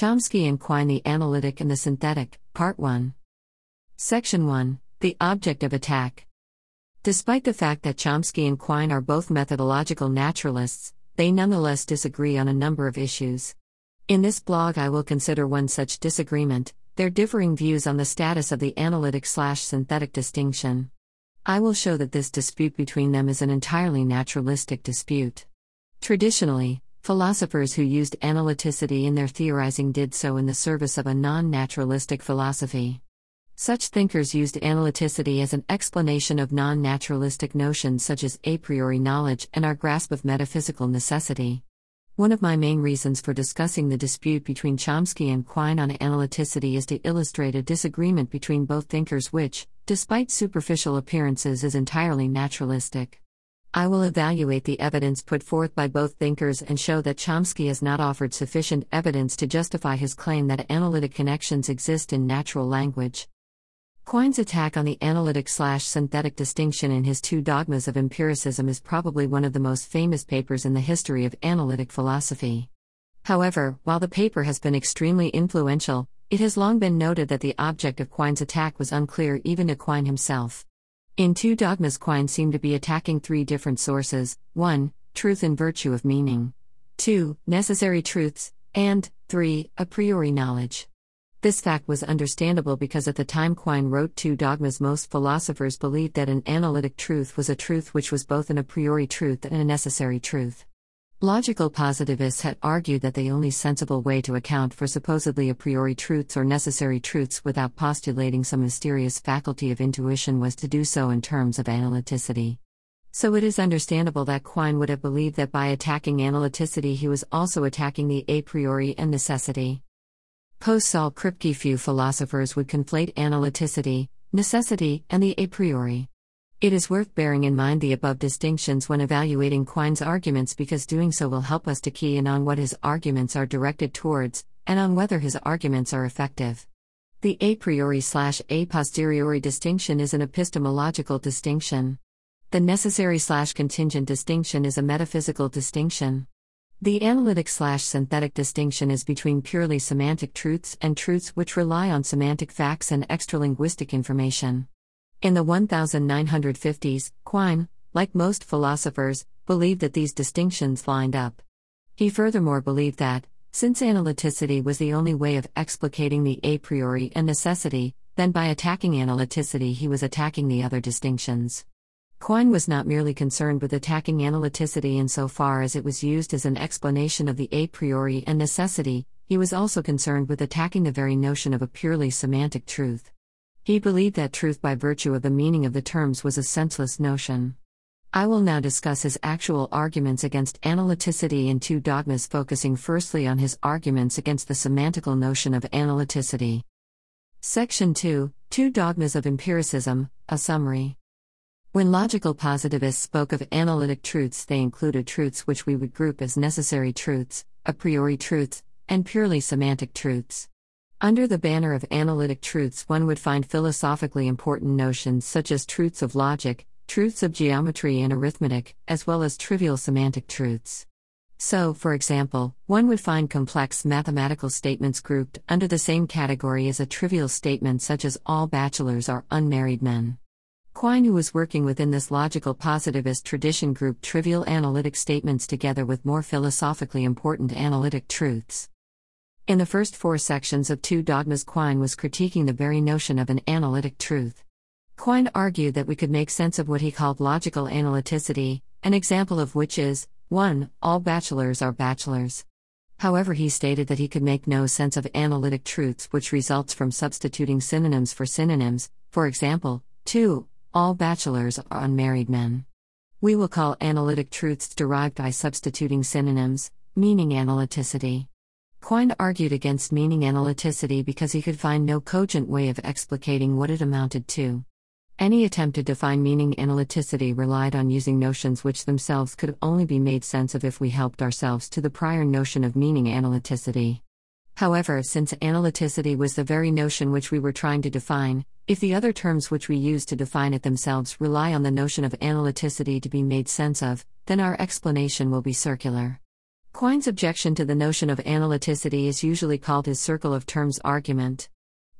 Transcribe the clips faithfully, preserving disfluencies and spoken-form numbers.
Chomsky and Quine, the Analytic and the Synthetic, Part one. Section one, The Object of Attack. Despite the fact that Chomsky and Quine are both methodological naturalists, they nonetheless disagree on a number of issues. In this blog I will consider one such disagreement, their differing views on the status of the analytic-slash-synthetic distinction. I will show that this dispute between them is an entirely naturalistic dispute. Traditionally, philosophers who used analyticity in their theorizing did so in the service of a non-naturalistic philosophy. Such thinkers used analyticity as an explanation of non-naturalistic notions such as a priori knowledge and our grasp of metaphysical necessity. One of my main reasons for discussing the dispute between Chomsky and Quine on analyticity is to illustrate a disagreement between both thinkers which, despite superficial appearances, is entirely naturalistic. I will evaluate the evidence put forth by both thinkers and show that Chomsky has not offered sufficient evidence to justify his claim that analytic connections exist in natural language. Quine's attack on the analytic-slash-synthetic distinction in his Two Dogmas of Empiricism is probably one of the most famous papers in the history of analytic philosophy. However, while the paper has been extremely influential, it has long been noted that the object of Quine's attack was unclear even to Quine himself. In Two Dogmas, Quine seemed to be attacking three different sources: one, truth and virtue of meaning; two, necessary truths; and three, a priori knowledge. This fact was understandable because at the time Quine wrote Two Dogmas, most philosophers believed that an analytic truth was a truth which was both an a priori truth and a necessary truth. Logical positivists had argued that the only sensible way to account for supposedly a priori truths or necessary truths without postulating some mysterious faculty of intuition was to do so in terms of analyticity. So it is understandable that Quine would have believed that by attacking analyticity he was also attacking the a priori and necessity. Post-Saul Kripke, few philosophers would conflate analyticity, necessity, and the a priori. It is worth bearing in mind the above distinctions when evaluating Quine's arguments because doing so will help us to key in on what his arguments are directed towards, and on whether his arguments are effective. The a priori slash a posteriori distinction is an epistemological distinction. The necessary slash contingent distinction is a metaphysical distinction. The analytic-slash-synthetic distinction is between purely semantic truths and truths which rely on semantic facts and extralinguistic information. In the nineteen fifties, Quine, like most philosophers, believed that these distinctions lined up. He furthermore believed that, since analyticity was the only way of explicating the a priori and necessity, then by attacking analyticity he was attacking the other distinctions. Quine was not merely concerned with attacking analyticity insofar as it was used as an explanation of the a priori and necessity, he was also concerned with attacking the very notion of a purely semantic truth. He believed that truth by virtue of the meaning of the terms was a senseless notion. I will now discuss his actual arguments against analyticity in Two Dogmas, focusing firstly on his arguments against the semantical notion of analyticity. Section two, Two Dogmas of Empiricism, a Summary. When logical positivists spoke of analytic truths, they included truths which we would group as necessary truths, a priori truths, and purely semantic truths. Under the banner of analytic truths, one would find philosophically important notions such as truths of logic, truths of geometry and arithmetic, as well as trivial semantic truths. So, for example, one would find complex mathematical statements grouped under the same category as a trivial statement such as all bachelors are unmarried men. Quine, who was working within this logical positivist tradition, grouped trivial analytic statements together with more philosophically important analytic truths. In the first four sections of Two Dogmas, Quine was critiquing the very notion of an analytic truth. Quine argued that we could make sense of what he called logical analyticity, an example of which is, one, all bachelors are bachelors. However, he stated that he could make no sense of analytic truths which results from substituting synonyms for synonyms, for example, two, all bachelors are unmarried men. We will call analytic truths derived by substituting synonyms, meaning analyticity. Quine argued against meaning analyticity because he could find no cogent way of explicating what it amounted to. Any attempt to define meaning analyticity relied on using notions which themselves could only be made sense of if we helped ourselves to the prior notion of meaning analyticity. However, since analyticity was the very notion which we were trying to define, if the other terms which we use to define it themselves rely on the notion of analyticity to be made sense of, then our explanation will be circular. Quine's objection to the notion of analyticity is usually called his circle of terms argument.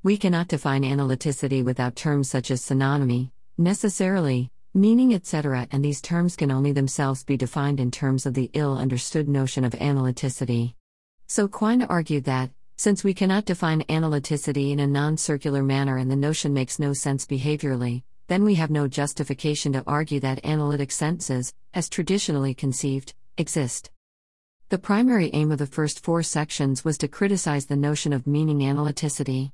We cannot define analyticity without terms such as synonymy, necessarily, meaning, et cetera, and these terms can only themselves be defined in terms of the ill-understood notion of analyticity. So Quine argued that, since we cannot define analyticity in a non-circular manner and the notion makes no sense behaviorally, then we have no justification to argue that analytic senses, as traditionally conceived, exist. The primary aim of the first four sections was to criticize the notion of meaning analyticity.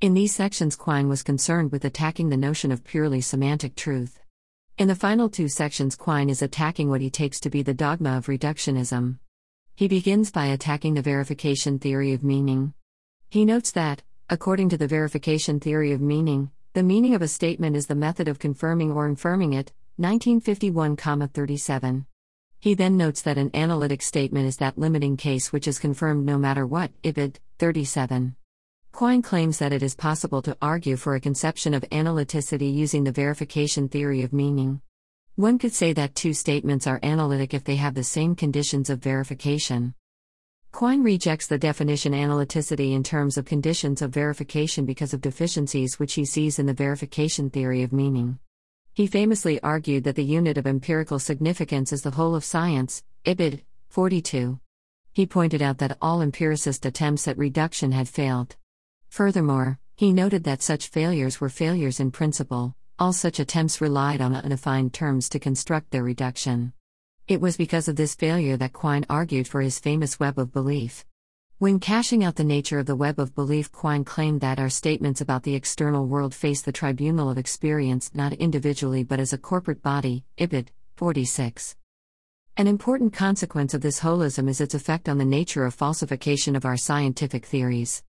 In these sections, Quine was concerned with attacking the notion of purely semantic truth. In the final two sections, Quine is attacking what he takes to be the dogma of reductionism. He begins by attacking the verification theory of meaning. He notes that, according to the verification theory of meaning, the meaning of a statement is the method of confirming or infirming it, nineteen fifty-one thirty-seven. He then notes that an analytic statement is that limiting case which is confirmed no matter what, Ibid, thirty-seven. Quine claims that it is possible to argue for a conception of analyticity using the verification theory of meaning. One could say that two statements are analytic if they have the same conditions of verification. Quine rejects the definition analyticity in terms of conditions of verification because of deficiencies which he sees in the verification theory of meaning. He famously argued that the unit of empirical significance is the whole of science, Ibid, forty-two. He pointed out that all empiricist attempts at reduction had failed. Furthermore, he noted that such failures were failures in principle. All such attempts relied on undefined terms to construct their reduction. It was because of this failure that Quine argued for his famous web of belief. When cashing out the nature of the web of belief, Quine claimed that our statements about the external world face the tribunal of experience not individually but as a corporate body, Ibid, forty-six. An important consequence of this holism is its effect on the nature of falsification of our scientific theories.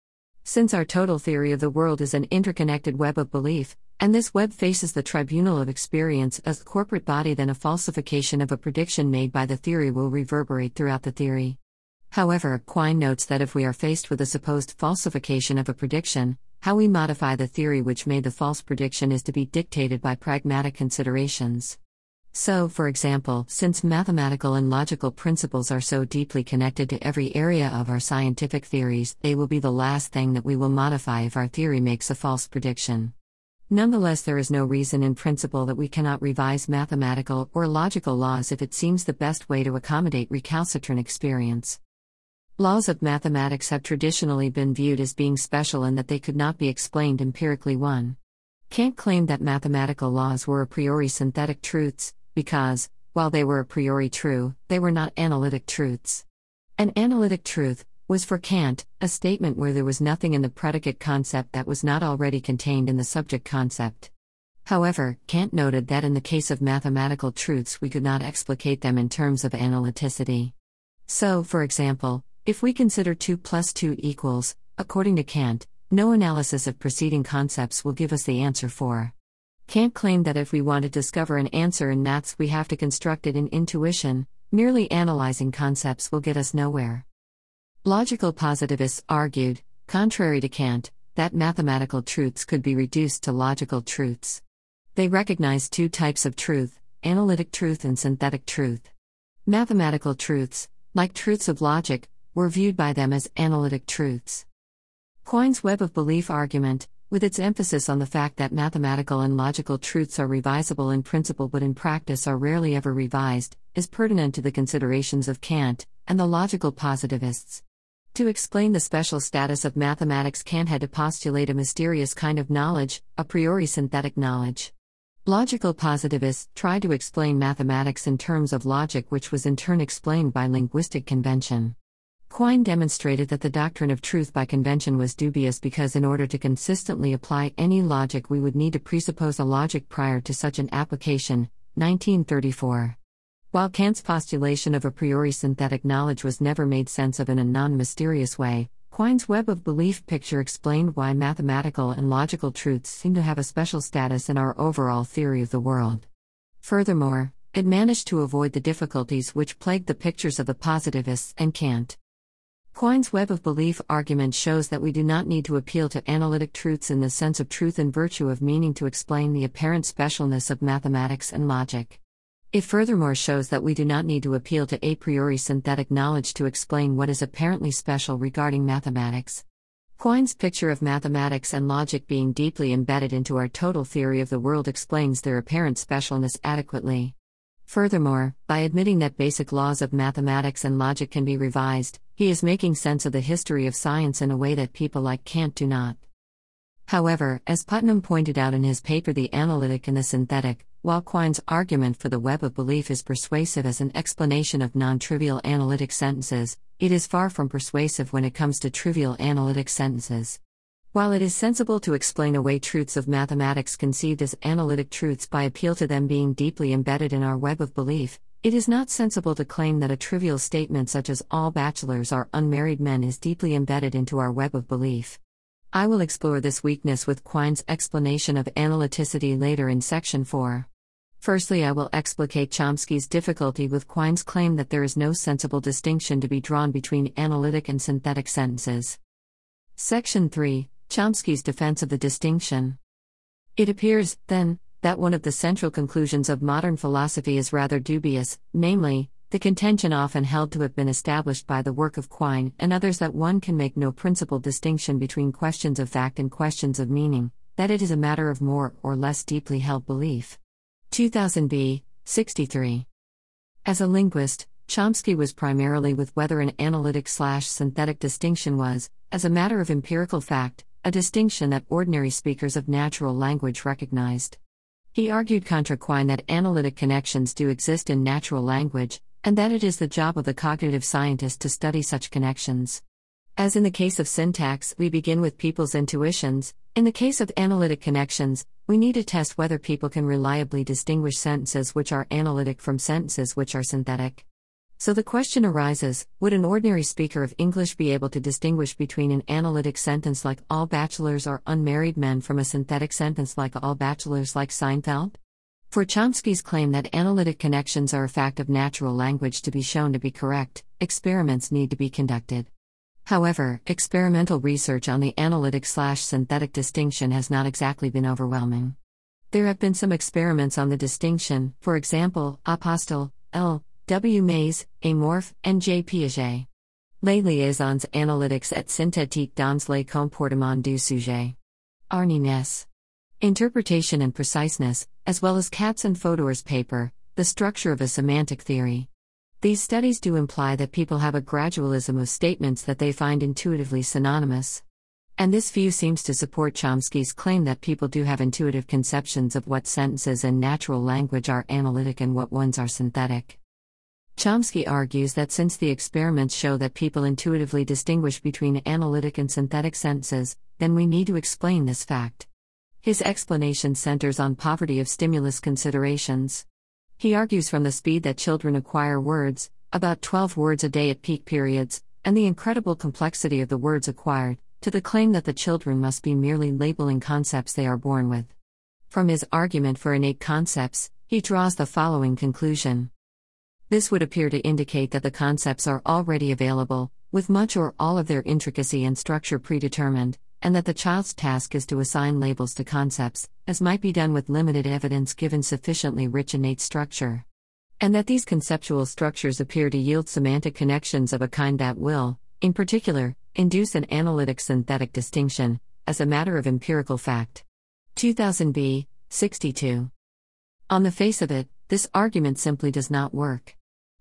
Since our total theory of the world is an interconnected web of belief, and this web faces the tribunal of experience as a corporate body, then a falsification of a prediction made by the theory will reverberate throughout the theory. However, Quine notes that if we are faced with a supposed falsification of a prediction, how we modify the theory which made the false prediction is to be dictated by pragmatic considerations. So, for example, since mathematical and logical principles are so deeply connected to every area of our scientific theories, they will be the last thing that we will modify if our theory makes a false prediction. Nonetheless, there is no reason in principle that we cannot revise mathematical or logical laws if it seems the best way to accommodate recalcitrant experience. Laws of mathematics have traditionally been viewed as being special in that they could not be explained empirically. one. Kant claimed that mathematical laws were a priori synthetic truths, because, while they were a priori true, they were not analytic truths. An analytic truth was for Kant a statement where there was nothing in the predicate concept that was not already contained in the subject concept. However, Kant noted that in the case of mathematical truths we could not explicate them in terms of analyticity. So, for example, if we consider two plus two equals, according to Kant, no analysis of preceding concepts will give us the answer for. Kant claimed that if we want to discover an answer in maths we have to construct it in intuition. Merely analyzing concepts will get us nowhere. Logical positivists argued, contrary to Kant, that mathematical truths could be reduced to logical truths. They recognized two types of truth, analytic truth and synthetic truth. Mathematical truths, like truths of logic, were viewed by them as analytic truths. Quine's web of belief argument, with its emphasis on the fact that mathematical and logical truths are revisable in principle but in practice are rarely ever revised, is pertinent to the considerations of Kant and the logical positivists. To explain the special status of mathematics, Kant had to postulate a mysterious kind of knowledge, a priori synthetic knowledge. Logical positivists tried to explain mathematics in terms of logic, which was in turn explained by linguistic convention. Quine demonstrated that the doctrine of truth by convention was dubious because in order to consistently apply any logic we would need to presuppose a logic prior to such an application, nineteen thirty-four. While Kant's postulation of a priori synthetic knowledge was never made sense of in a non-mysterious way, Quine's web of belief picture explained why mathematical and logical truths seem to have a special status in our overall theory of the world. Furthermore, it managed to avoid the difficulties which plagued the pictures of the positivists and Kant. Quine's web of belief argument shows that we do not need to appeal to analytic truths in the sense of truth and virtue of meaning to explain the apparent specialness of mathematics and logic. It furthermore shows that we do not need to appeal to a priori synthetic knowledge to explain what is apparently special regarding mathematics. Quine's picture of mathematics and logic being deeply embedded into our total theory of the world explains their apparent specialness adequately. Furthermore, by admitting that basic laws of mathematics and logic can be revised, he is making sense of the history of science in a way that people like Kant do not. However, as Putnam pointed out in his paper The Analytic and the Synthetic, while Quine's argument for the web of belief is persuasive as an explanation of non-trivial analytic sentences, it is far from persuasive when it comes to trivial analytic sentences. While it is sensible to explain away truths of mathematics conceived as analytic truths by appeal to them being deeply embedded in our web of belief, it is not sensible to claim that a trivial statement such as all bachelors are unmarried men is deeply embedded into our web of belief. I will explore this weakness with Quine's explanation of analyticity later in section four. Firstly, I will explicate Chomsky's difficulty with Quine's claim that there is no sensible distinction to be drawn between analytic and synthetic sentences. Section three. Chomsky's defense of the distinction. It appears, then, that one of the central conclusions of modern philosophy is rather dubious, namely, the contention often held to have been established by the work of Quine and others that one can make no principal distinction between questions of fact and questions of meaning, that it is a matter of more or less deeply held belief. two thousand B, sixty-three. As a linguist, Chomsky was primarily with whether an analytic-slash-synthetic distinction was, as a matter of empirical fact, a distinction that ordinary speakers of natural language recognized. He argued contra Quine that analytic connections do exist in natural language, and that it is the job of the cognitive scientist to study such connections. As in the case of syntax, we begin with people's intuitions. In the case of analytic connections, we need to test whether people can reliably distinguish sentences which are analytic from sentences which are synthetic. So the question arises, would an ordinary speaker of English be able to distinguish between an analytic sentence like all bachelors are unmarried men from a synthetic sentence like all bachelors like Seinfeld? For Chomsky's claim that analytic connections are a fact of natural language to be shown to be correct, experiments need to be conducted. However, experimental research on the analytic-slash-synthetic distinction has not exactly been overwhelming. There have been some experiments on the distinction, for example, Apostel, L. W. Mays, Amorph, and J. Piaget. Les Liaisons Analytics et Synthetique dans les Comportements du Sujet. Arnie Ness. Interpretation and Preciseness, as well as Katz and Fodor's paper, The Structure of a Semantic Theory. These studies do imply that people have a gradualism of statements that they find intuitively synonymous. And this view seems to support Chomsky's claim that people do have intuitive conceptions of what sentences in natural language are analytic and what ones are synthetic. Chomsky argues that since the experiments show that people intuitively distinguish between analytic and synthetic sentences, then we need to explain this fact. His explanation centers on poverty of stimulus considerations. He argues from the speed that children acquire words, about twelve words a day at peak periods, and the incredible complexity of the words acquired, to the claim that the children must be merely labeling concepts they are born with. From his argument for innate concepts, he draws the following conclusion. This would appear to indicate that the concepts are already available, with much or all of their intricacy and structure predetermined, and that the child's task is to assign labels to concepts, as might be done with limited evidence given sufficiently rich innate structure. And that these conceptual structures appear to yield semantic connections of a kind that will, in particular, induce an analytic-synthetic distinction, as a matter of empirical fact. two thousand B, sixty-two. On the face of it, this argument simply does not work.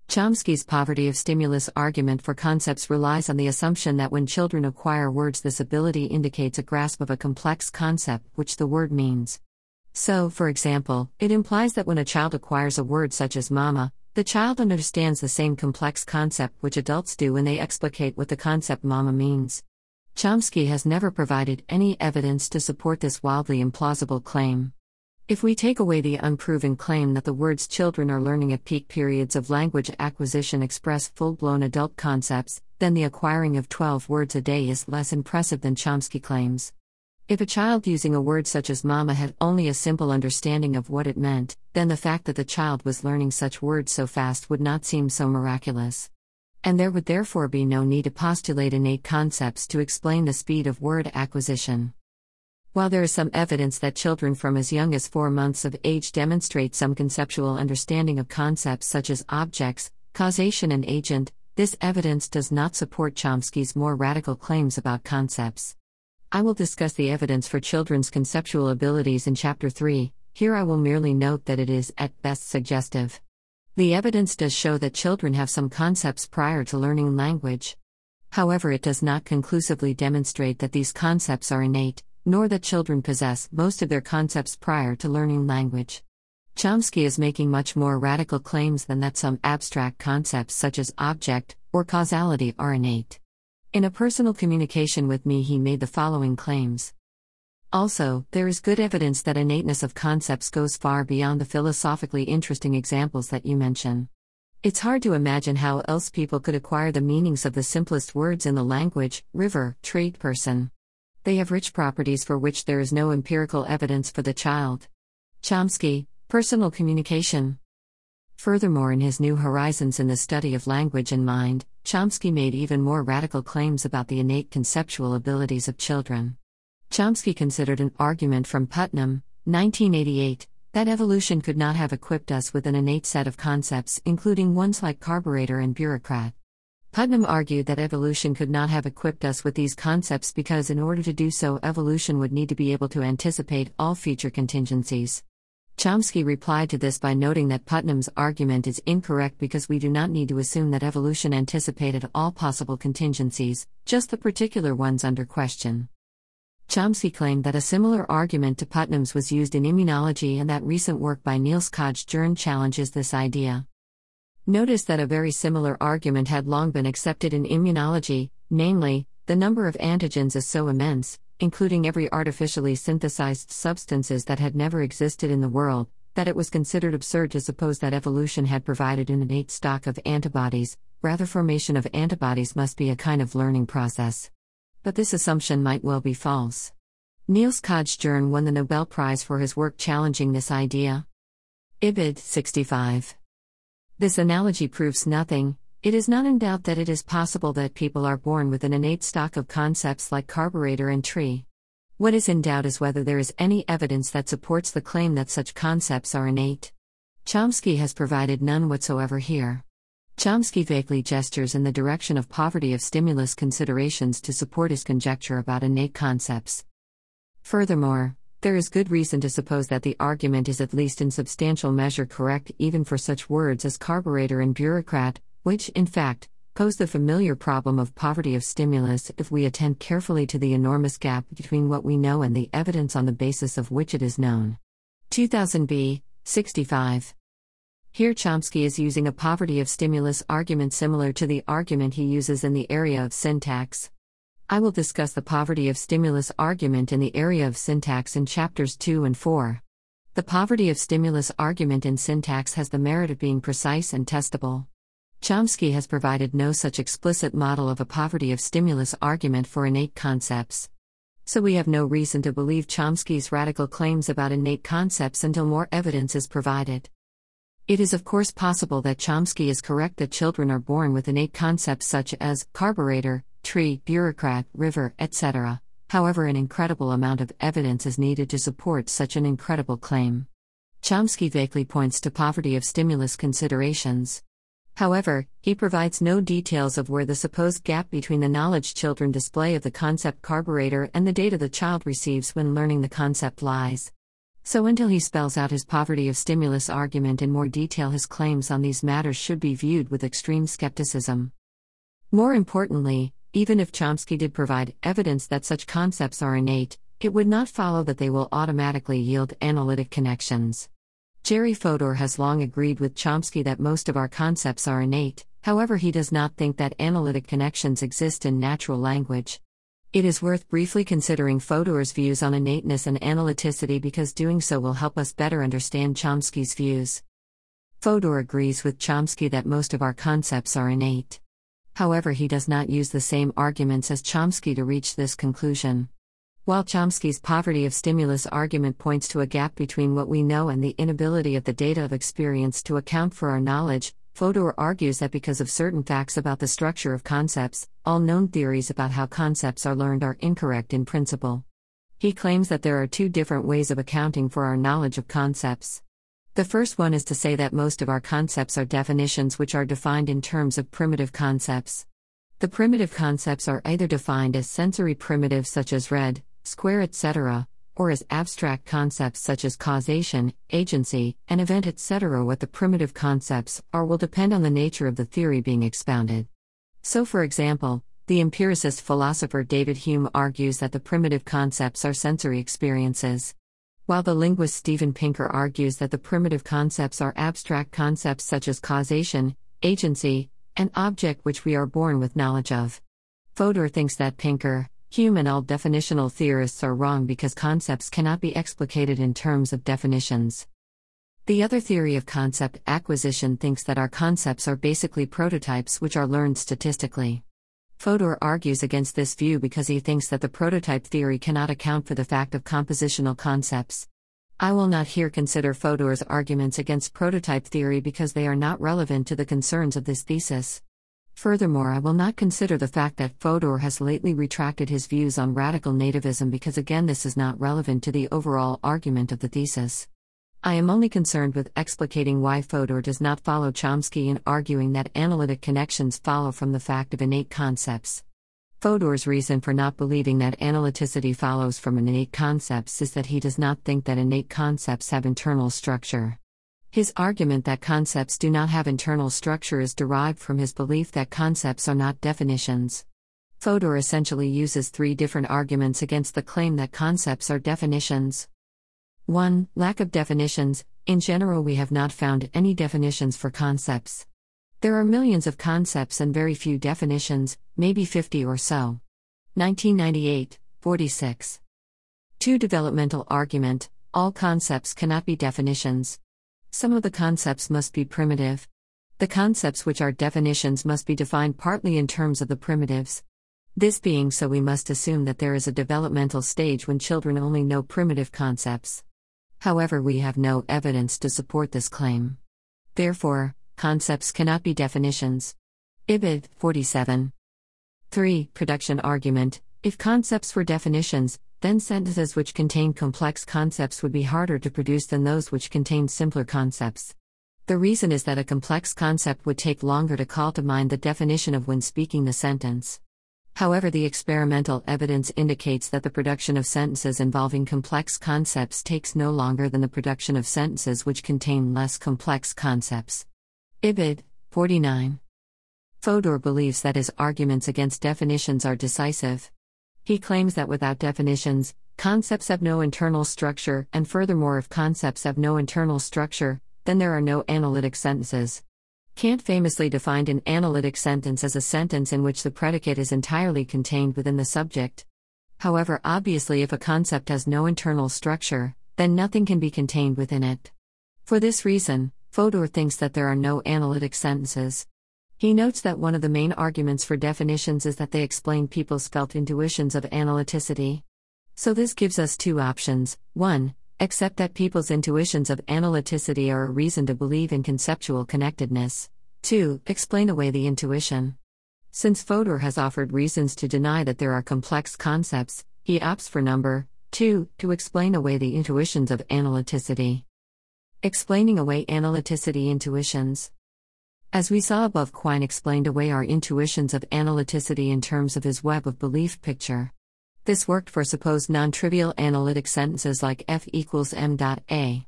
Chomsky's poverty of stimulus argument for concepts relies on the assumption that when children acquire words, this ability indicates a grasp of a complex concept which the word means. So, for example, it implies that when a child acquires a word such as mama, the child understands the same complex concept which adults do when they explicate what the concept mama means. Chomsky has never provided any evidence to support this wildly implausible claim. If we take away the unproven claim that the words children are learning at peak periods of language acquisition express full-blown adult concepts, then the acquiring of twelve words a day is less impressive than Chomsky claims. If a child using a word such as mama had only a simple understanding of what it meant, then the fact that the child was learning such words so fast would not seem so miraculous. And there would therefore be no need to postulate innate concepts to explain the speed of word acquisition. While there is some evidence that children from as young as four months of age demonstrate some conceptual understanding of concepts such as objects, causation and agent, this evidence does not support Chomsky's more radical claims about concepts. I will discuss the evidence for children's conceptual abilities in Chapter three, here I will merely note that it is at best suggestive. The evidence does show that children have some concepts prior to learning language. However, it does not conclusively demonstrate that these concepts are innate, nor that children possess most of their concepts prior to learning language. Chomsky is making much more radical claims than that some abstract concepts such as object or causality are innate. In a personal communication with me, he made the following claims. Also, there is good evidence that innateness of concepts goes far beyond the philosophically interesting examples that you mention. It's hard to imagine how else people could acquire the meanings of the simplest words in the language, river, tree, person. They have rich properties for which there is no empirical evidence for the child. Chomsky, Personal Communication. Furthermore, in his New Horizons in the Study of Language and Mind, Chomsky made even more radical claims about the innate conceptual abilities of children. Chomsky considered an argument from Putnam, nineteen eighty-eight, that evolution could not have equipped us with an innate set of concepts, including ones like carburetor and bureaucrat. Putnam argued that evolution could not have equipped us with these concepts because in order to do so, evolution would need to be able to anticipate all future contingencies. Chomsky replied to this by noting that Putnam's argument is incorrect because we do not need to assume that evolution anticipated all possible contingencies, just the particular ones under question. Chomsky claimed that a similar argument to Putnam's was used in immunology and that recent work by Niels Kaj Jerne challenges this idea. Notice that a very similar argument had long been accepted in immunology, namely, the number of antigens is so immense, including every artificially synthesized substances that had never existed in the world, that it was considered absurd to suppose that evolution had provided an innate stock of antibodies, rather formation of antibodies must be a kind of learning process. But this assumption might well be false. Niels Kaj Jerne won the Nobel Prize for his work challenging this idea. Ibid. sixty-five. This analogy proves nothing. It is not in doubt that it is possible that people are born with an innate stock of concepts like carburetor and tree. What is in doubt is whether there is any evidence that supports the claim that such concepts are innate. Chomsky has provided none whatsoever here. Chomsky vaguely gestures in the direction of poverty of stimulus considerations to support his conjecture about innate concepts. Furthermore, there is good reason to suppose that the argument is at least in substantial measure correct even for such words as carburetor and bureaucrat, which, in fact, pose the familiar problem of poverty of stimulus if we attend carefully to the enormous gap between what we know and the evidence on the basis of which it is known. two thousand B, sixty-five. Here Chomsky is using a poverty of stimulus argument similar to the argument he uses in the area of syntax. I will discuss the poverty of stimulus argument in the area of syntax in chapters two and four. The poverty of stimulus argument in syntax has the merit of being precise and testable. Chomsky has provided no such explicit model of a poverty of stimulus argument for innate concepts. So we have no reason to believe Chomsky's radical claims about innate concepts until more evidence is provided. It is of course possible that Chomsky is correct that children are born with innate concepts such as carburetor, tree, bureaucrat, river, et cetera. However, an incredible amount of evidence is needed to support such an incredible claim. Chomsky vaguely points to poverty of stimulus considerations. However, he provides no details of where the supposed gap between the knowledge children display of the concept carburetor and the data the child receives when learning the concept lies. So until he spells out his poverty of stimulus argument in more detail, his claims on these matters should be viewed with extreme skepticism. More importantly, even if Chomsky did provide evidence that such concepts are innate, it would not follow that they will automatically yield analytic connections. Jerry Fodor has long agreed with Chomsky that most of our concepts are innate, however he does not think that analytic connections exist in natural language. It is worth briefly considering Fodor's views on innateness and analyticity because doing so will help us better understand Chomsky's views. Fodor agrees with Chomsky that most of our concepts are innate. However, he does not use the same arguments as Chomsky to reach this conclusion. While Chomsky's poverty of stimulus argument points to a gap between what we know and the inability of the data of experience to account for our knowledge, Fodor argues that because of certain facts about the structure of concepts, all known theories about how concepts are learned are incorrect in principle. He claims that there are two different ways of accounting for our knowledge of concepts. The first one is to say that most of our concepts are definitions which are defined in terms of primitive concepts. The primitive concepts are either defined as sensory primitives such as red, square, et cetera, or as abstract concepts such as causation, agency, and event, et cetera. What the primitive concepts are will depend on the nature of the theory being expounded. So, for example, the empiricist philosopher David Hume argues that the primitive concepts are sensory experiences, while the linguist Steven Pinker argues that the primitive concepts are abstract concepts such as causation, agency, and object which we are born with knowledge of. Fodor thinks that Pinker, Hume, and all definitional theorists are wrong because concepts cannot be explicated in terms of definitions. The other theory of concept acquisition thinks that our concepts are basically prototypes which are learned statistically. Fodor argues against this view because he thinks that the prototype theory cannot account for the fact of compositional concepts. I will not here consider Fodor's arguments against prototype theory because they are not relevant to the concerns of this thesis. Furthermore, I will not consider the fact that Fodor has lately retracted his views on radical nativism because again this is not relevant to the overall argument of the thesis. I am only concerned with explicating why Fodor does not follow Chomsky in arguing that analytic connections follow from the fact of innate concepts. Fodor's reason for not believing that analyticity follows from innate concepts is that he does not think that innate concepts have internal structure. His argument that concepts do not have internal structure is derived from his belief that concepts are not definitions. Fodor essentially uses three different arguments against the claim that concepts are definitions. one. Lack of definitions. In general, we have not found any definitions for concepts. There are millions of concepts and very few definitions, maybe fifty or so. nineteen ninety-eight, forty-six. two. Developmental argument. All concepts cannot be definitions. Some of the concepts must be primitive. The concepts which are definitions must be defined partly in terms of the primitives. This being so, we must assume that there is a developmental stage when children only know primitive concepts. However, we have no evidence to support this claim. Therefore, concepts cannot be definitions. Ibid, forty-seven. three. Production argument. If concepts were definitions, then sentences which contain complex concepts would be harder to produce than those which contain simpler concepts. The reason is that a complex concept would take longer to call to mind the definition of when speaking the sentence. However, the experimental evidence indicates that the production of sentences involving complex concepts takes no longer than the production of sentences which contain less complex concepts. Ibid, forty-nine. Fodor believes that his arguments against definitions are decisive. He claims that without definitions, concepts have no internal structure, and furthermore, if concepts have no internal structure, then there are no analytic sentences. Kant famously defined an analytic sentence as a sentence in which the predicate is entirely contained within the subject. However, obviously, if a concept has no internal structure, then nothing can be contained within it. For this reason, Fodor thinks that there are no analytic sentences. He notes that one of the main arguments for definitions is that they explain people's felt intuitions of analyticity. So this gives us two options. one. Accept that people's intuitions of analyticity are a reason to believe in conceptual connectedness. two. Explain away the intuition. Since Fodor has offered reasons to deny that there are complex concepts, he opts for number two, to explain away the intuitions of analyticity. Explaining away analyticity intuitions. As we saw above, Quine explained away our intuitions of analyticity in terms of his web of belief picture. This worked for supposed non-trivial analytic sentences like F equals M dot A.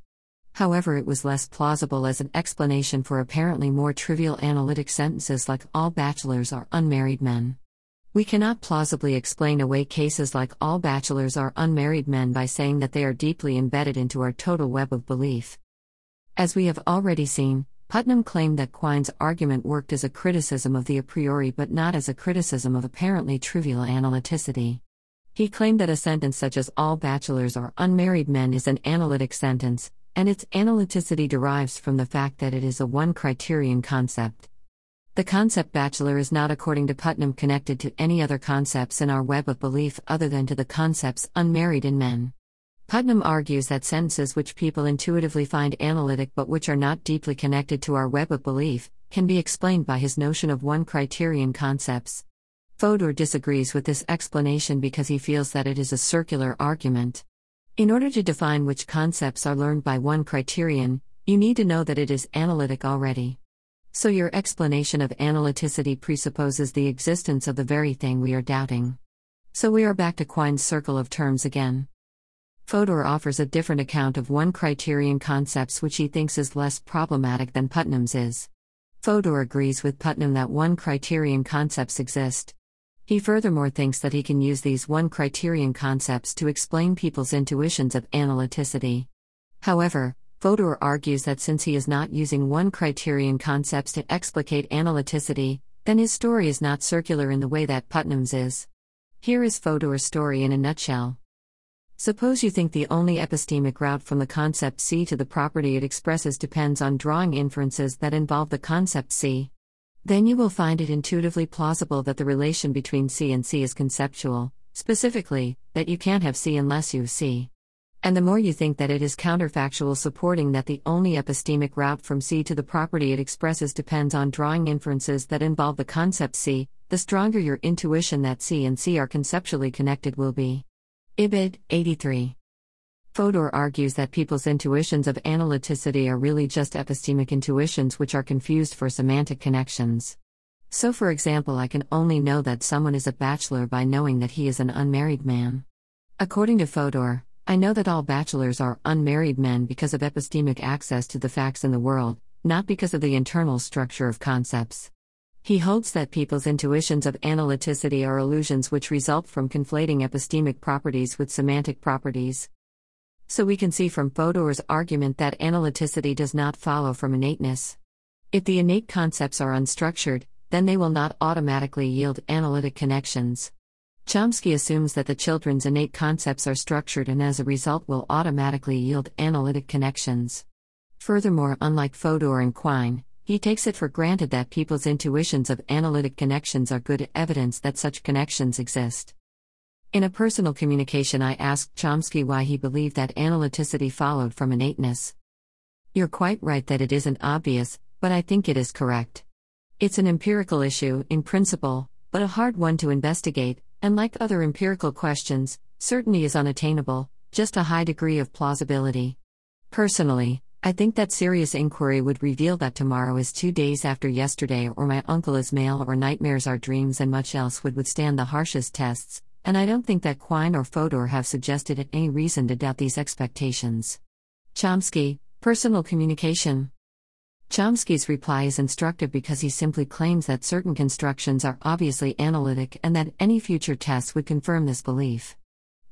However, it was less plausible as an explanation for apparently more trivial analytic sentences like all bachelors are unmarried men. We cannot plausibly explain away cases like all bachelors are unmarried men by saying that they are deeply embedded into our total web of belief. As we have already seen, Putnam claimed that Quine's argument worked as a criticism of the a priori but not as a criticism of apparently trivial analyticity. He claimed that a sentence such as all bachelors are unmarried men is an analytic sentence, and its analyticity derives from the fact that it is a one-criterion concept. The concept bachelor is not, according to Putnam, connected to any other concepts in our web of belief other than to the concepts unmarried in men. Putnam argues that sentences which people intuitively find analytic but which are not deeply connected to our web of belief can be explained by his notion of one-criterion concepts. Fodor disagrees with this explanation because he feels that it is a circular argument. In order to define which concepts are learned by one criterion, you need to know that it is analytic already. So your explanation of analyticity presupposes the existence of the very thing we are doubting. So we are back to Quine's circle of terms again. Fodor offers a different account of one criterion concepts which he thinks is less problematic than Putnam's is. Fodor agrees with Putnam that one criterion concepts exist. He furthermore thinks that he can use these one-criterion concepts to explain people's intuitions of analyticity. However, Fodor argues that since he is not using one-criterion concepts to explicate analyticity, then his story is not circular in the way that Putnam's is. Here is Fodor's story in a nutshell. Suppose you think the only epistemic route from the concept C to the property it expresses depends on drawing inferences that involve the concept C. Then you will find it intuitively plausible that the relation between C and C is conceptual, specifically, that you can't have C unless you C. And the more you think that it is counterfactual supporting that the only epistemic route from C to the property it expresses depends on drawing inferences that involve the concept C, the stronger your intuition that C and C are conceptually connected will be. Ibid. eighty-three. Fodor argues that people's intuitions of analyticity are really just epistemic intuitions which are confused for semantic connections. So for example, I can only know that someone is a bachelor by knowing that he is an unmarried man. According to Fodor, I know that all bachelors are unmarried men because of epistemic access to the facts in the world, not because of the internal structure of concepts. He holds that people's intuitions of analyticity are illusions which result from conflating epistemic properties with semantic properties. So we can see from Fodor's argument that analyticity does not follow from innateness. If the innate concepts are unstructured, then they will not automatically yield analytic connections. Chomsky assumes that the children's innate concepts are structured and as a result will automatically yield analytic connections. Furthermore, unlike Fodor and Quine, he takes it for granted that people's intuitions of analytic connections are good evidence that such connections exist. In a personal communication, I asked Chomsky why he believed that analyticity followed from innateness. You're quite right that it isn't obvious, but I think it is correct. It's an empirical issue, in principle, but a hard one to investigate, and like other empirical questions, certainty is unattainable, just a high degree of plausibility. Personally, I think that serious inquiry would reveal that tomorrow is two days after yesterday, or my uncle is male, or nightmares are dreams, and much else would withstand the harshest tests. And I don't think that Quine or Fodor have suggested any reason to doubt these expectations. Chomsky, personal communication. Chomsky's reply is instructive because he simply claims that certain constructions are obviously analytic and that any future tests would confirm this belief.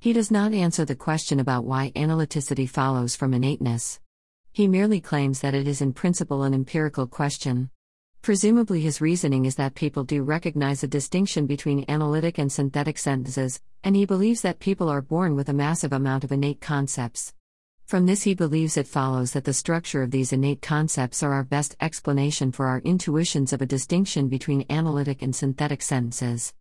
He does not answer the question about why analyticity follows from innateness. He merely claims that it is in principle an empirical question. Presumably his reasoning is that people do recognize a distinction between analytic and synthetic sentences, and he believes that people are born with a massive amount of innate concepts. From this he believes it follows that the structure of these innate concepts are our best explanation for our intuitions of a distinction between analytic and synthetic sentences.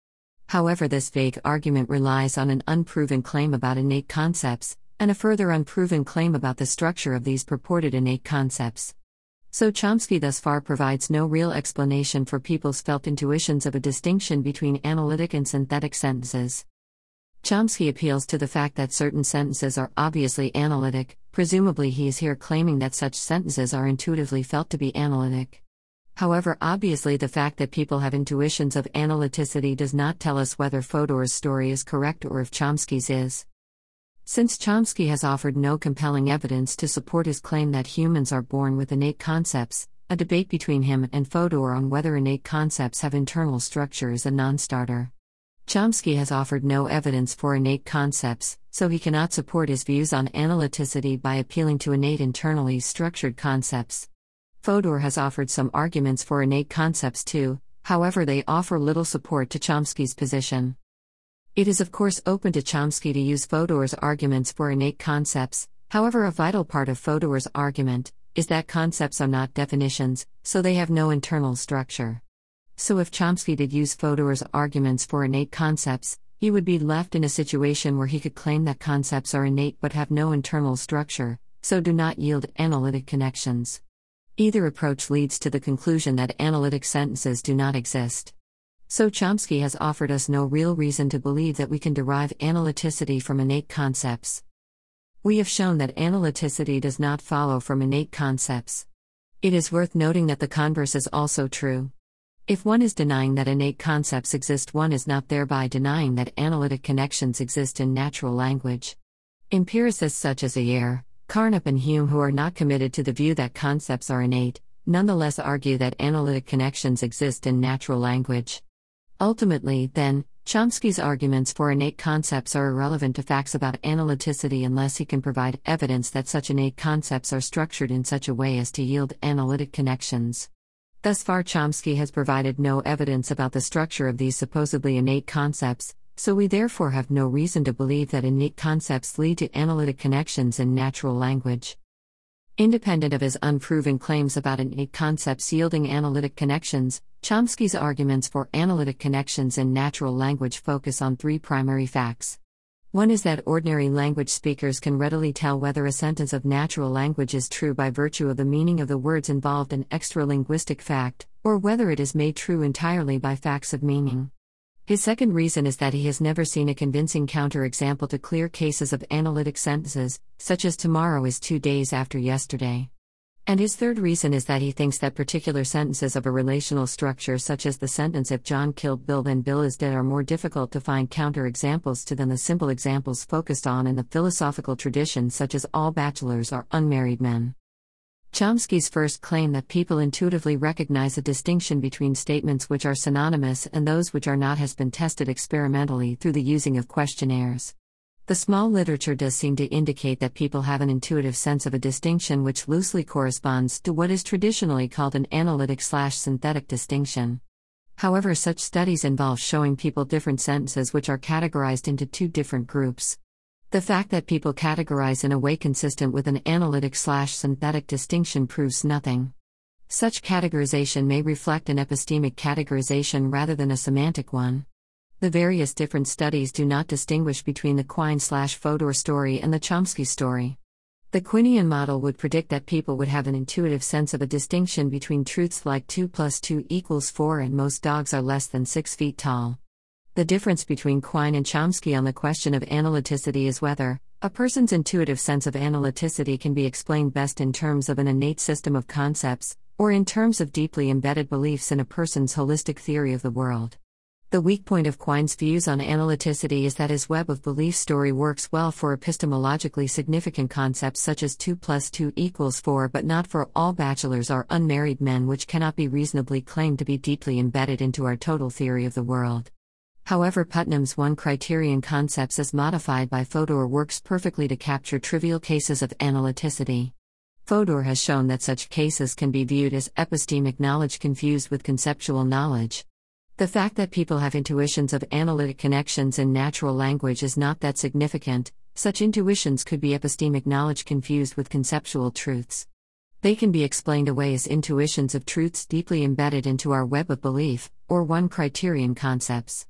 However, this vague argument relies on an unproven claim about innate concepts, and a further unproven claim about the structure of these purported innate concepts. So Chomsky thus far provides no real explanation for people's felt intuitions of a distinction between analytic and synthetic sentences. Chomsky appeals to the fact that certain sentences are obviously analytic. Presumably he is here claiming that such sentences are intuitively felt to be analytic. However, obviously the fact that people have intuitions of analyticity does not tell us whether Fodor's story is correct or if Chomsky's is. Since Chomsky has offered no compelling evidence to support his claim that humans are born with innate concepts, a debate between him and Fodor on whether innate concepts have internal structure is a non-starter. Chomsky has offered no evidence for innate concepts, so he cannot support his views on analyticity by appealing to innate internally structured concepts. Fodor has offered some arguments for innate concepts too, however they offer little support to Chomsky's position. It is of course open to Chomsky to use Fodor's arguments for innate concepts. However, a vital part of Fodor's argument is that concepts are not definitions, so they have no internal structure. So if Chomsky did use Fodor's arguments for innate concepts, he would be left in a situation where he could claim that concepts are innate but have no internal structure, so do not yield analytic connections. Either approach leads to the conclusion that analytic sentences do not exist. So Chomsky has offered us no real reason to believe that we can derive analyticity from innate concepts. We have shown that analyticity does not follow from innate concepts. It is worth noting that the converse is also true. If one is denying that innate concepts exist, one is not thereby denying that analytic connections exist in natural language. Empiricists such as Ayer, Carnap and Hume, who are not committed to the view that concepts are innate, nonetheless argue that analytic connections exist in natural language. Ultimately, then, Chomsky's arguments for innate concepts are irrelevant to facts about analyticity unless he can provide evidence that such innate concepts are structured in such a way as to yield analytic connections. Thus far, Chomsky has provided no evidence about the structure of these supposedly innate concepts, so we therefore have no reason to believe that innate concepts lead to analytic connections in natural language. Independent of his unproven claims about innate concepts yielding analytic connections, Chomsky's arguments for analytic connections in natural language focus on three primary facts. One is that ordinary language speakers can readily tell whether a sentence of natural language is true by virtue of the meaning of the words involved in extralinguistic fact, or whether it is made true entirely by facts of meaning. His second reason is that he has never seen a convincing counterexample to clear cases of analytic sentences, such as tomorrow is two days after yesterday. And his third reason is that he thinks that particular sentences of a relational structure, such as the sentence if John killed Bill then Bill is dead, are more difficult to find counterexamples to than the simple examples focused on in the philosophical tradition, such as all bachelors are unmarried men. Chomsky's first claim that people intuitively recognize a distinction between statements which are synonymous and those which are not has been tested experimentally through the using of questionnaires. The small literature does seem to indicate that people have an intuitive sense of a distinction which loosely corresponds to what is traditionally called an analytic-slash-synthetic distinction. However, such studies involve showing people different sentences which are categorized into two different groups. The fact that people categorize in a way consistent with an analytic-slash-synthetic distinction proves nothing. Such categorization may reflect an epistemic categorization rather than a semantic one. The various different studies do not distinguish between the Quine-slash-Fodor story and the Chomsky story. The Quinean model would predict that people would have an intuitive sense of a distinction between truths like two plus two equals four and most dogs are less than six feet tall. The difference between Quine and Chomsky on the question of analyticity is whether a person's intuitive sense of analyticity can be explained best in terms of an innate system of concepts, or in terms of deeply embedded beliefs in a person's holistic theory of the world. The weak point of Quine's views on analyticity is that his web of belief story works well for epistemologically significant concepts such as two plus two equals four, but not for all bachelors are unmarried men, which cannot be reasonably claimed to be deeply embedded into our total theory of the world. However, Putnam's one criterion concepts as modified by Fodor works perfectly to capture trivial cases of analyticity. Fodor has shown that such cases can be viewed as epistemic knowledge confused with conceptual knowledge. The fact that people have intuitions of analytic connections in natural language is not that significant. Such intuitions could be epistemic knowledge confused with conceptual truths. They can be explained away as intuitions of truths deeply embedded into our web of belief, or one criterion concepts.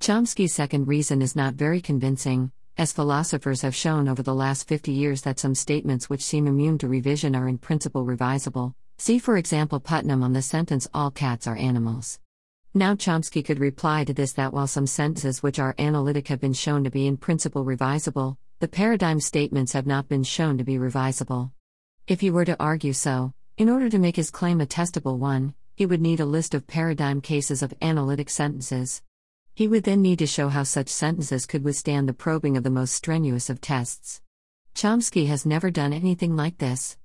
Chomsky's second reason is not very convincing, as philosophers have shown over the last fifty years that some statements which seem immune to revision are in principle revisable. See, for example, Putnam on the sentence "all cats are animals." Now Chomsky could reply to this that while some sentences which are analytic have been shown to be in principle revisable, the paradigm statements have not been shown to be revisable. If he were to argue so, in order to make his claim a testable one, he would need a list of paradigm cases of analytic sentences. He would then need to show how such sentences could withstand the probing of the most strenuous of tests. Chomsky has never done anything like this.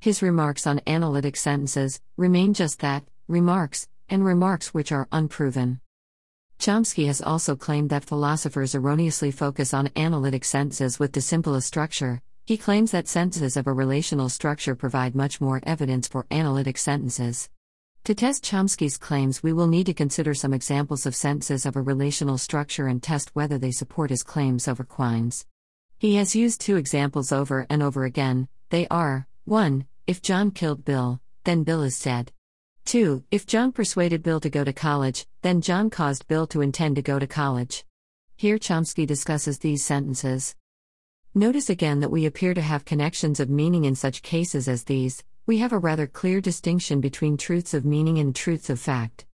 His remarks on analytic sentences remain just that, remarks, and remarks which are unproven. Chomsky has also claimed that philosophers erroneously focus on analytic sentences with the simplest structure. He claims that sentences of a relational structure provide much more evidence for analytic sentences. To test Chomsky's claims, we will need to consider some examples of sentences of a relational structure and test whether they support his claims over Quine's. He has used two examples over and over again. They are, one, if John killed Bill, then Bill is dead. two. If John persuaded Bill to go to college, then John caused Bill to intend to go to college. Here Chomsky discusses these sentences. Notice again that we appear to have connections of meaning in such cases as these. We have a rather clear distinction between truths of meaning and truths of fact.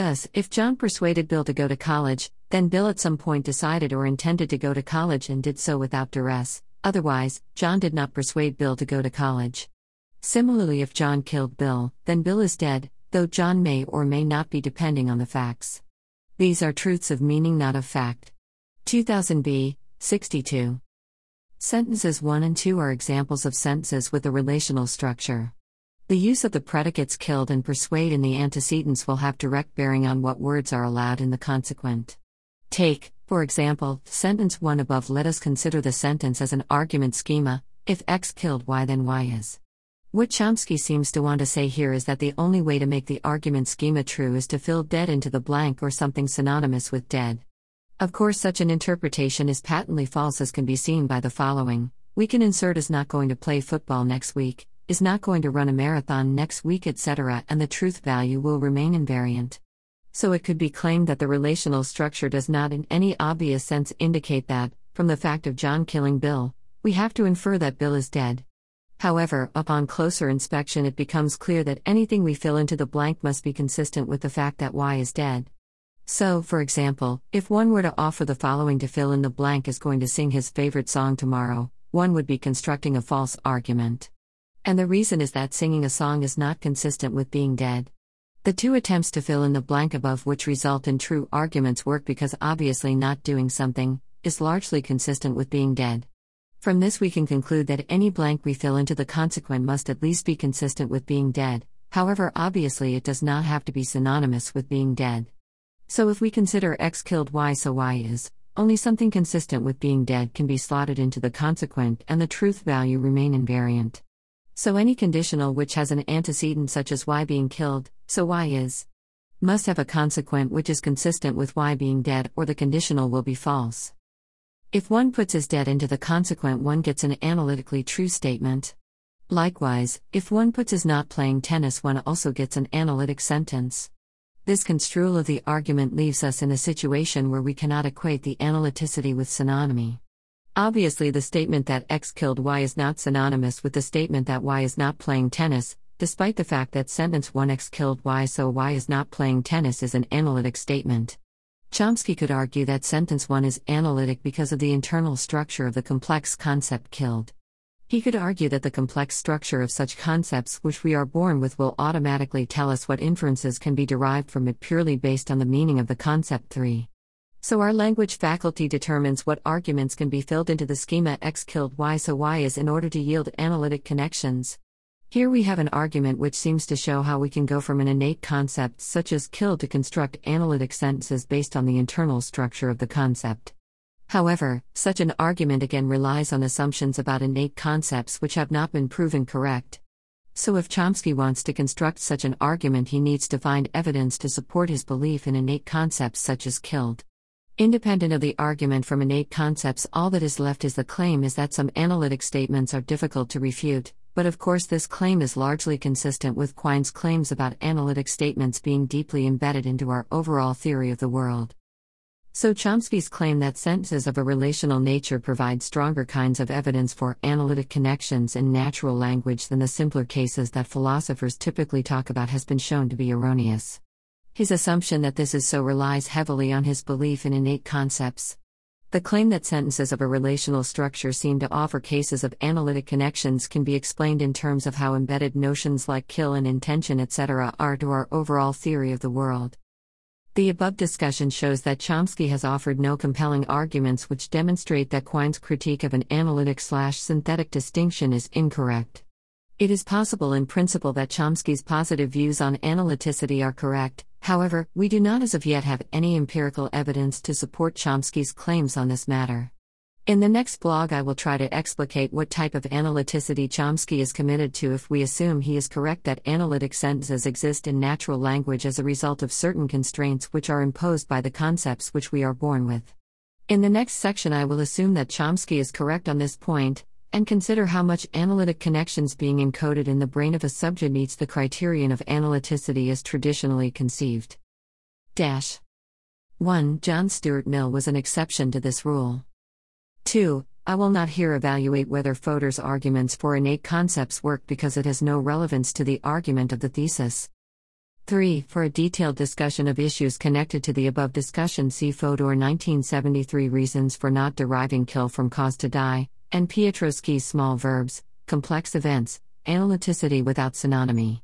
Thus, if John persuaded Bill to go to college, then Bill at some point decided or intended to go to college and did so without duress. Otherwise, John did not persuade Bill to go to college. Similarly, if John killed Bill, then Bill is dead, though John may or may not be depending on the facts. These are truths of meaning, not of fact. two thousand B, sixty-two. Sentences one and two are examples of sentences with a relational structure. The use of the predicates killed and persuade in the antecedents will have direct bearing on what words are allowed in the consequent. Take, for example, sentence one above. Let us consider the sentence as an argument schema. If X killed Y, then Y is. What Chomsky seems to want to say here is that the only way to make the argument schema true is to fill dead into the blank or something synonymous with dead. Of course, such an interpretation is patently false, as can be seen by the following. We can insert is not going to play football next week, is not going to run a marathon next week, et cetera, and the truth value will remain invariant. So it could be claimed that the relational structure does not in any obvious sense indicate that, from the fact of John killing Bill, we have to infer that Bill is dead. However, upon closer inspection, it becomes clear that anything we fill into the blank must be consistent with the fact that Y is dead. So, for example, if one were to offer the following to fill in the blank is going to sing his favorite song tomorrow, one would be constructing a false argument. And the reason is that singing a song is not consistent with being dead. The two attempts to fill in the blank above, which result in true arguments, work because obviously not doing something is largely consistent with being dead. From this, we can conclude that any blank we fill into the consequent must at least be consistent with being dead. However, obviously it does not have to be synonymous with being dead. So if we consider X killed Y, so Y is only something consistent with being dead can be slotted into the consequent and the truth value remain invariant. So any conditional which has an antecedent such as Y being killed, so Y is, must have a consequent which is consistent with Y being dead, or the conditional will be false. If one puts is dead into the consequent, one gets an analytically true statement. Likewise, if one puts is not playing tennis, one also gets an analytic sentence. This construal of the argument leaves us in a situation where we cannot equate the analyticity with synonymy. Obviously, the statement that X killed Y is not synonymous with the statement that Y is not playing tennis, despite the fact that sentence one X killed Y, so Y is not playing tennis is an analytic statement. Chomsky could argue that sentence one is analytic because of the internal structure of the complex concept killed. He could argue that the complex structure of such concepts which we are born with will automatically tell us what inferences can be derived from it purely based on the meaning of the concept three. So our language faculty determines what arguments can be filled into the schema X killed Y, so Y is in order to yield analytic connections. Here we have an argument which seems to show how we can go from an innate concept such as killed to construct analytic sentences based on the internal structure of the concept. However, such an argument again relies on assumptions about innate concepts which have not been proven correct. So if Chomsky wants to construct such an argument, he needs to find evidence to support his belief in innate concepts such as killed. Independent of the argument from innate concepts, all that is left is the claim is that some analytic statements are difficult to refute, but of course this claim is largely consistent with Quine's claims about analytic statements being deeply embedded into our overall theory of the world. So Chomsky's claim that sentences of a relational nature provide stronger kinds of evidence for analytic connections in natural language than the simpler cases that philosophers typically talk about has been shown to be erroneous. His assumption that this is so relies heavily on his belief in innate concepts. The claim that sentences of a relational structure seem to offer cases of analytic connections can be explained in terms of how embedded notions like kill and intention, et cetera, are to our overall theory of the world. The above discussion shows that Chomsky has offered no compelling arguments which demonstrate that Quine's critique of an analytic-slash-synthetic distinction is incorrect. It is possible in principle that Chomsky's positive views on analyticity are correct. However, we do not as of yet have any empirical evidence to support Chomsky's claims on this matter. In the next blog, I will try to explicate what type of analyticity Chomsky is committed to if we assume he is correct that analytic sentences exist in natural language as a result of certain constraints which are imposed by the concepts which we are born with. In the next section, I will assume that Chomsky is correct on this point, and consider how much analytic connections being encoded in the brain of a subject meets the criterion of analyticity as traditionally conceived. Dash. one. John Stuart Mill was an exception to this rule. two. I will not here evaluate whether Fodor's arguments for innate concepts work because it has no relevance to the argument of the thesis. three. For a detailed discussion of issues connected to the above discussion, see Fodor nineteen seventy-three Reasons for Not Deriving Kill from Cause to Die, and Pietroski Small Verbs, Complex Events, Analyticity Without Synonymy.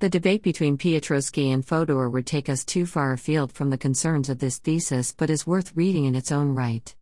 The debate between Pietroski and Fodor would take us too far afield from the concerns of this thesis, but is worth reading in its own right.